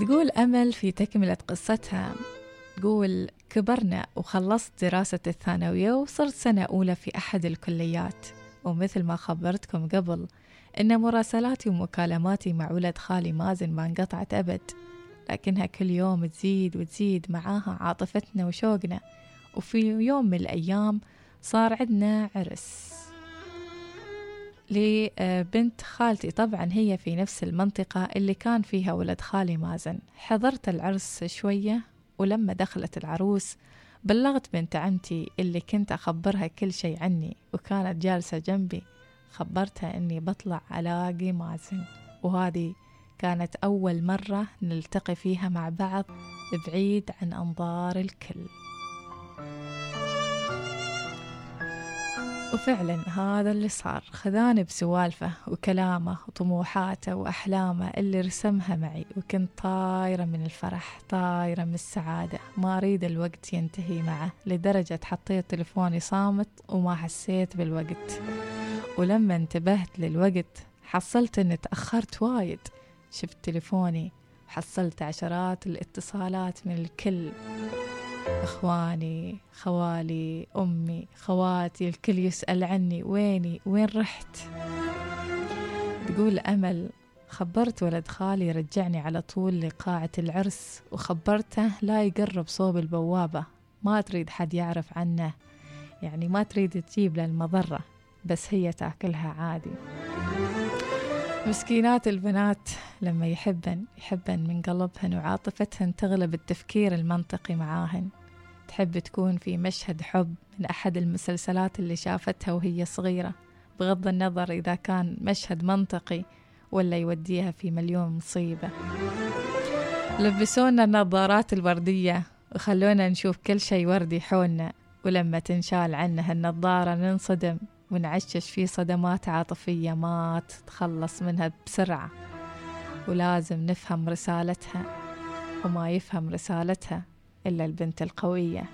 بتقول أمل في تكملة قصتها، تقول كبرنا وخلصت دراسة الثانوية وصرت سنة أولى في أحد الكليات، ومثل ما خبرتكم قبل إن مراسلاتي ومكالماتي مع ولد خالي مازن ما انقطعت أبد، لكنها كل يوم تزيد وتزيد معاها عاطفتنا وشوقنا. وفي يوم من الأيام صار عندنا عرس لبنت خالتي، طبعا هي في نفس المنطقة اللي كان فيها ولد خالي مازن. حضرت العرس شوية، ولما دخلت العروس بلغت بنت عمتي اللي كنت أخبرها كل شيء عني وكانت جالسة جنبي، خبرتها أني بطلع ألاقي مازن، وهذه كانت أول مرة نلتقي فيها مع بعض بعيد عن أنظار الكل. وفعلا هذا اللي صار، خذاني بسوالفه وكلامه وطموحاته وأحلامه اللي رسمها معي، وكنت طايرة من الفرح، طايرة من السعادة، ما أريد الوقت ينتهي معه، لدرجة حطيت تلفوني صامت وما حسيت بالوقت. ولما انتبهت للوقت حصلت أن تأخرت وايد، شفت تلفوني حصلت عشرات الاتصالات من الكل، إخواني، خوالي، أمي، خواتي، الكل يسأل عني ويني، وين رحت. تقول أمل خبرت ولد خالي رجعني على طول لقاعة العرس، وخبرته لا يقرب صوب البوابة، ما تريد حد يعرف عنه، يعني ما تريد تجيب للمضرة، بس هي تاكلها عادي. مسكينات البنات لما يحبن من قلبهن وعاطفتهن تغلب التفكير المنطقي معاهن، تحب تكون في مشهد حب من أحد المسلسلات اللي شافتها وهي صغيرة، بغض النظر إذا كان مشهد منطقي ولا يوديها في مليون مصيبة. لبسونا النظارات الوردية وخلونا نشوف كل شيء وردي حولنا، ولما تنشال عنا هالنظارة ننصدم ونعشش في صدمات عاطفية ما تتخلص منها بسرعة، ولازم نفهم رسالتها، وما يفهم رسالتها إلا البنت القوية.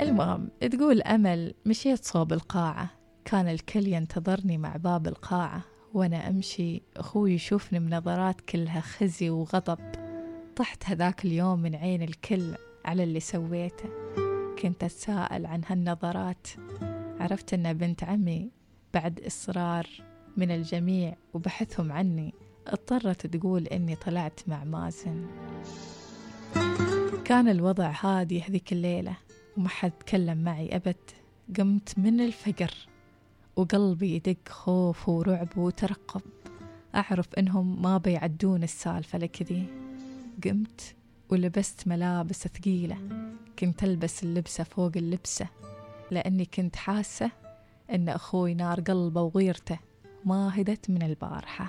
المهم تقول أمل مشيت صوب القاعة، كان الكل ينتظرني مع باب القاعة، وأنا أمشي أخوي يشوفني بنظرات كلها خزي وغضب. طحت هذاك اليوم من عين الكل على اللي سويته، كنت أتساءل عن هالنظرات. عرفت أن بنت عمي بعد إصرار من الجميع وبحثهم عني اضطرت تقول أني طلعت مع مازن. كان الوضع هادي هذيك الليلة وما حد تكلم معي أبد. قمت من الفجر وقلبي يدق خوف ورعب وترقب، أعرف أنهم ما بيعدون السالفة لكذي. قمت ولبست ملابس ثقيلة، كنت ألبس اللبسة فوق اللبسة، لأني كنت حاسة أن أخوي نار قلبه وغيرته ما هدت من البارحة.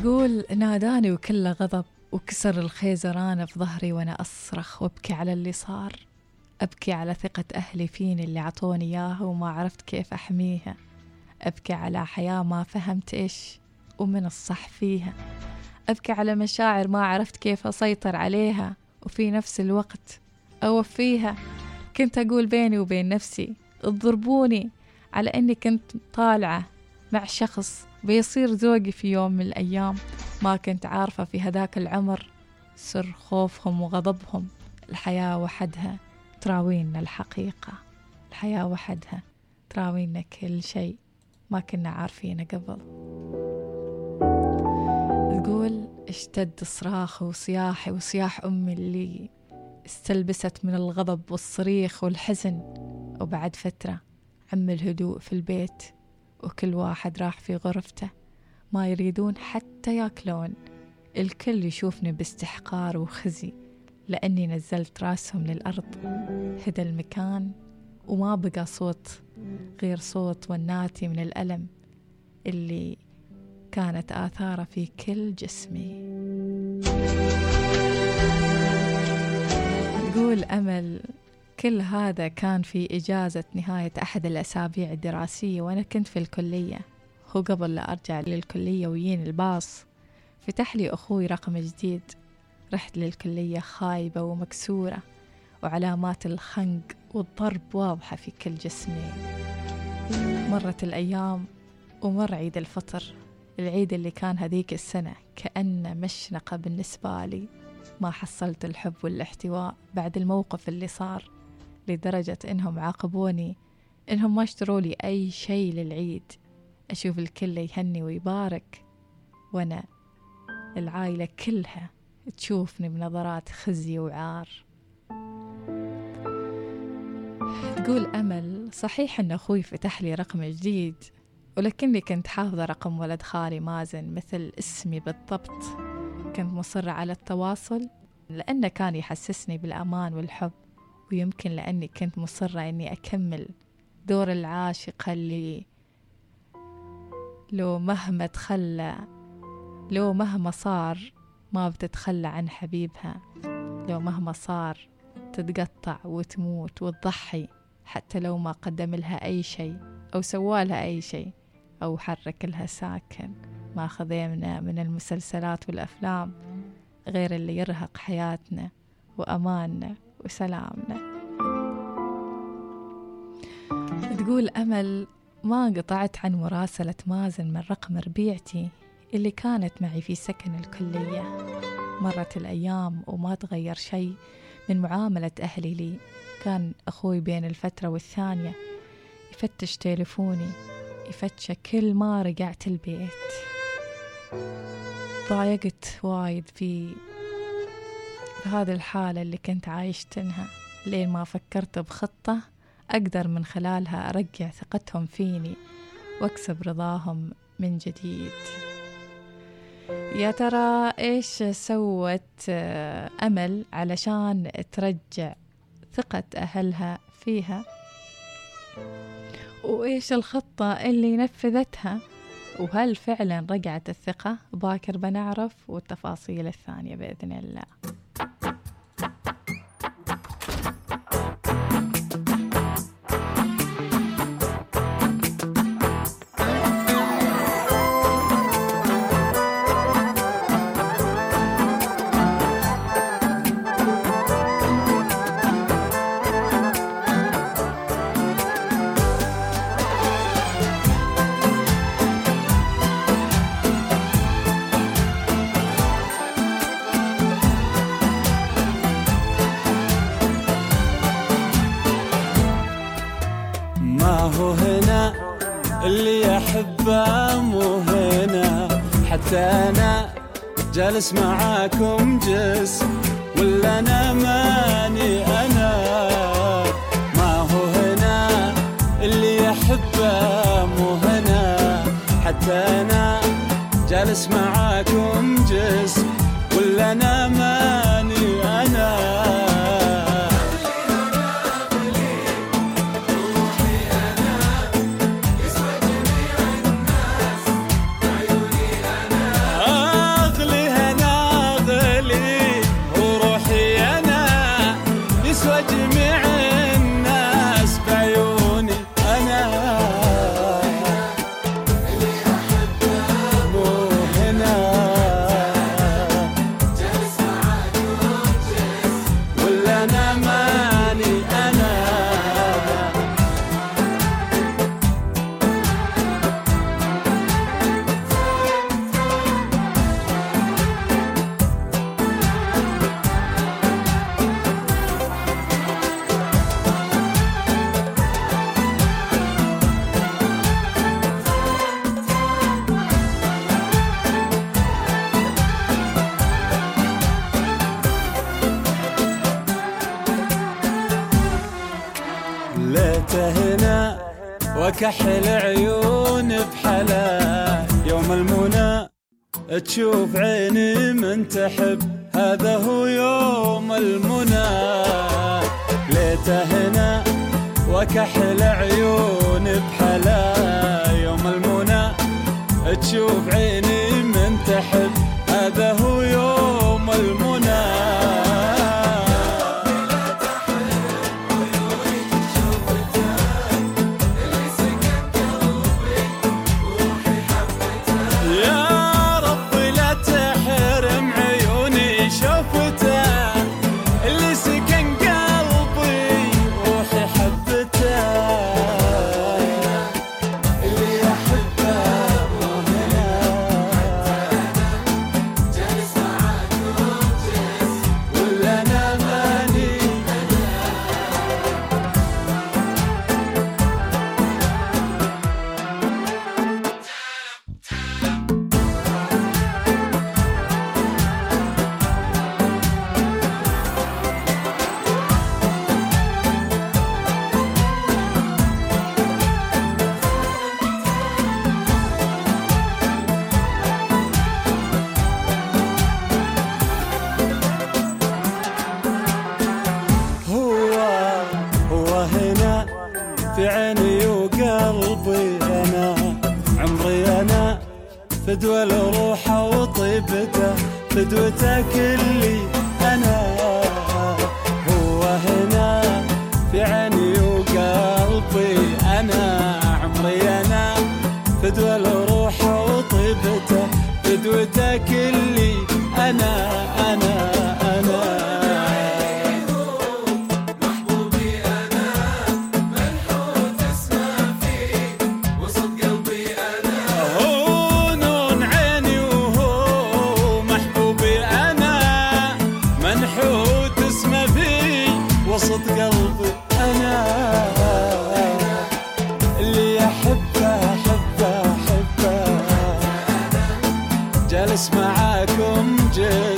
تقول ناداني وكله غضب، وكسر الخيزران في ظهري وأنا أصرخ وأبكي على اللي صار، أبكي على ثقة أهلي فيني اللي عطوني إياها وما عرفت كيف أحميها، أبكي على حياة ما فهمت إيش ومن الصح فيها، أبكي على مشاعر ما عرفت كيف أسيطر عليها وفي نفس الوقت أوفيها. كنت أقول بيني وبين نفسي اضربوني على أني كنت طالعة مع شخص بيصير زوجي في يوم من الأيام، ما كنت عارفة في هداك العمر سر خوفهم وغضبهم. الحياة وحدها تراوينا الحقيقة، الحياة وحدها تراوينا كل شيء ما كنا عارفينه قبل. تقول اشتد صراخي وصياحي وصياح أمي اللي استلبست من الغضب والصريخ والحزن، وبعد فترة عم الهدوء في البيت وكل واحد راح في غرفته، ما يريدون حتى ياكلون. الكل يشوفني باستحقار وخزي لأني نزلت راسهم للأرض. هدا المكان وما بقى صوت غير صوت وناتي من الألم اللي كانت آثاره في كل جسمي. تقول أمل كل هذا كان في إجازة نهاية أحد الأسابيع الدراسية وأنا كنت في الكلية، وقبل لا أرجع للكلية ويين الباص فتح لي أخوي رقم جديد. رحت للكلية خايبة ومكسورة وعلامات الخنق والضرب واضحة في كل جسمي. مرت الأيام ومر عيد الفطر، العيد اللي كان هذيك السنة كأنه مشنقة بالنسبة لي. ما حصلت الحب والاحتواء بعد الموقف اللي صار، لدرجة إنهم عاقبوني إنهم ما اشتروا لي أي شيء للعيد. أشوف الكل يهني ويبارك وأنا العائلة كلها تشوفني بنظرات خزي وعار. تقول أمل صحيح أن أخوي فتح لي رقم جديد، ولكني كنت حافظة رقم ولد خالي مازن مثل اسمي بالضبط. كنت مصرة على التواصل لأنه كان يحسسني بالأمان والحب، ويمكن لأني كنت مصرة أني أكمل دور العاشقة اللي لو مهما صار ما بتتخلى عن حبيبها، لو مهما صار تتقطع وتموت وتضحي، حتى لو ما قدم لها أي شيء أو سوالها أي شيء أو حرك لها ساكن. ما خذينا من المسلسلات والأفلام غير اللي يرهق حياتنا وأماننا وسلامنا. تقول أمل ما قطعت عن مراسلة مازن من رقم ربيعتي اللي كانت معي في سكن الكلية. مرت الأيام وما تغير شيء من معاملة أهلي لي. كان أخوي بين الفترة والثانية يفتش تليفوني، يفتش كل ما رجعت البيت. ضايقت وايد في هذه الحالة اللي كنت عايشتنها، لين ما فكرت بخطة أقدر من خلالها أرجع ثقتهم فيني وأكسب رضاهم من جديد. يا ترى إيش سوت أمل علشان ترجع ثقة أهلها فيها؟ وإيش الخطة اللي نفذتها؟ وهل فعلا رجعت الثقة؟ باكر بنعرف والتفاصيل الثانية بإذن الله. جالس معاكم جس ولا أنا ماني أنا، ما هو هنا اللي يحبه مو هنا، حتى أنا جالس معاكم جس ولا أنا ماني أنا. كحل عيون بحلا يوم المنى تشوف عيني من تحب، هذا هو يوم المنى. ليت هنا وكحل عيون بحلا يوم المنى تشوف عيني من تحب، هذا هو يوم المنى. في عيني وقلبي، أنا عمري أنا فدوى لروحه وطيبته، فدوته كلي أنا، هو هنا في عيني وقلبي، أنا عمري أنا فدوى لروحه وطيبته، فدوته كلي أنا أنا أنا. وسط قلبي أنا، اللي أحبه أحبه أحبه، جالس معاكم جيد.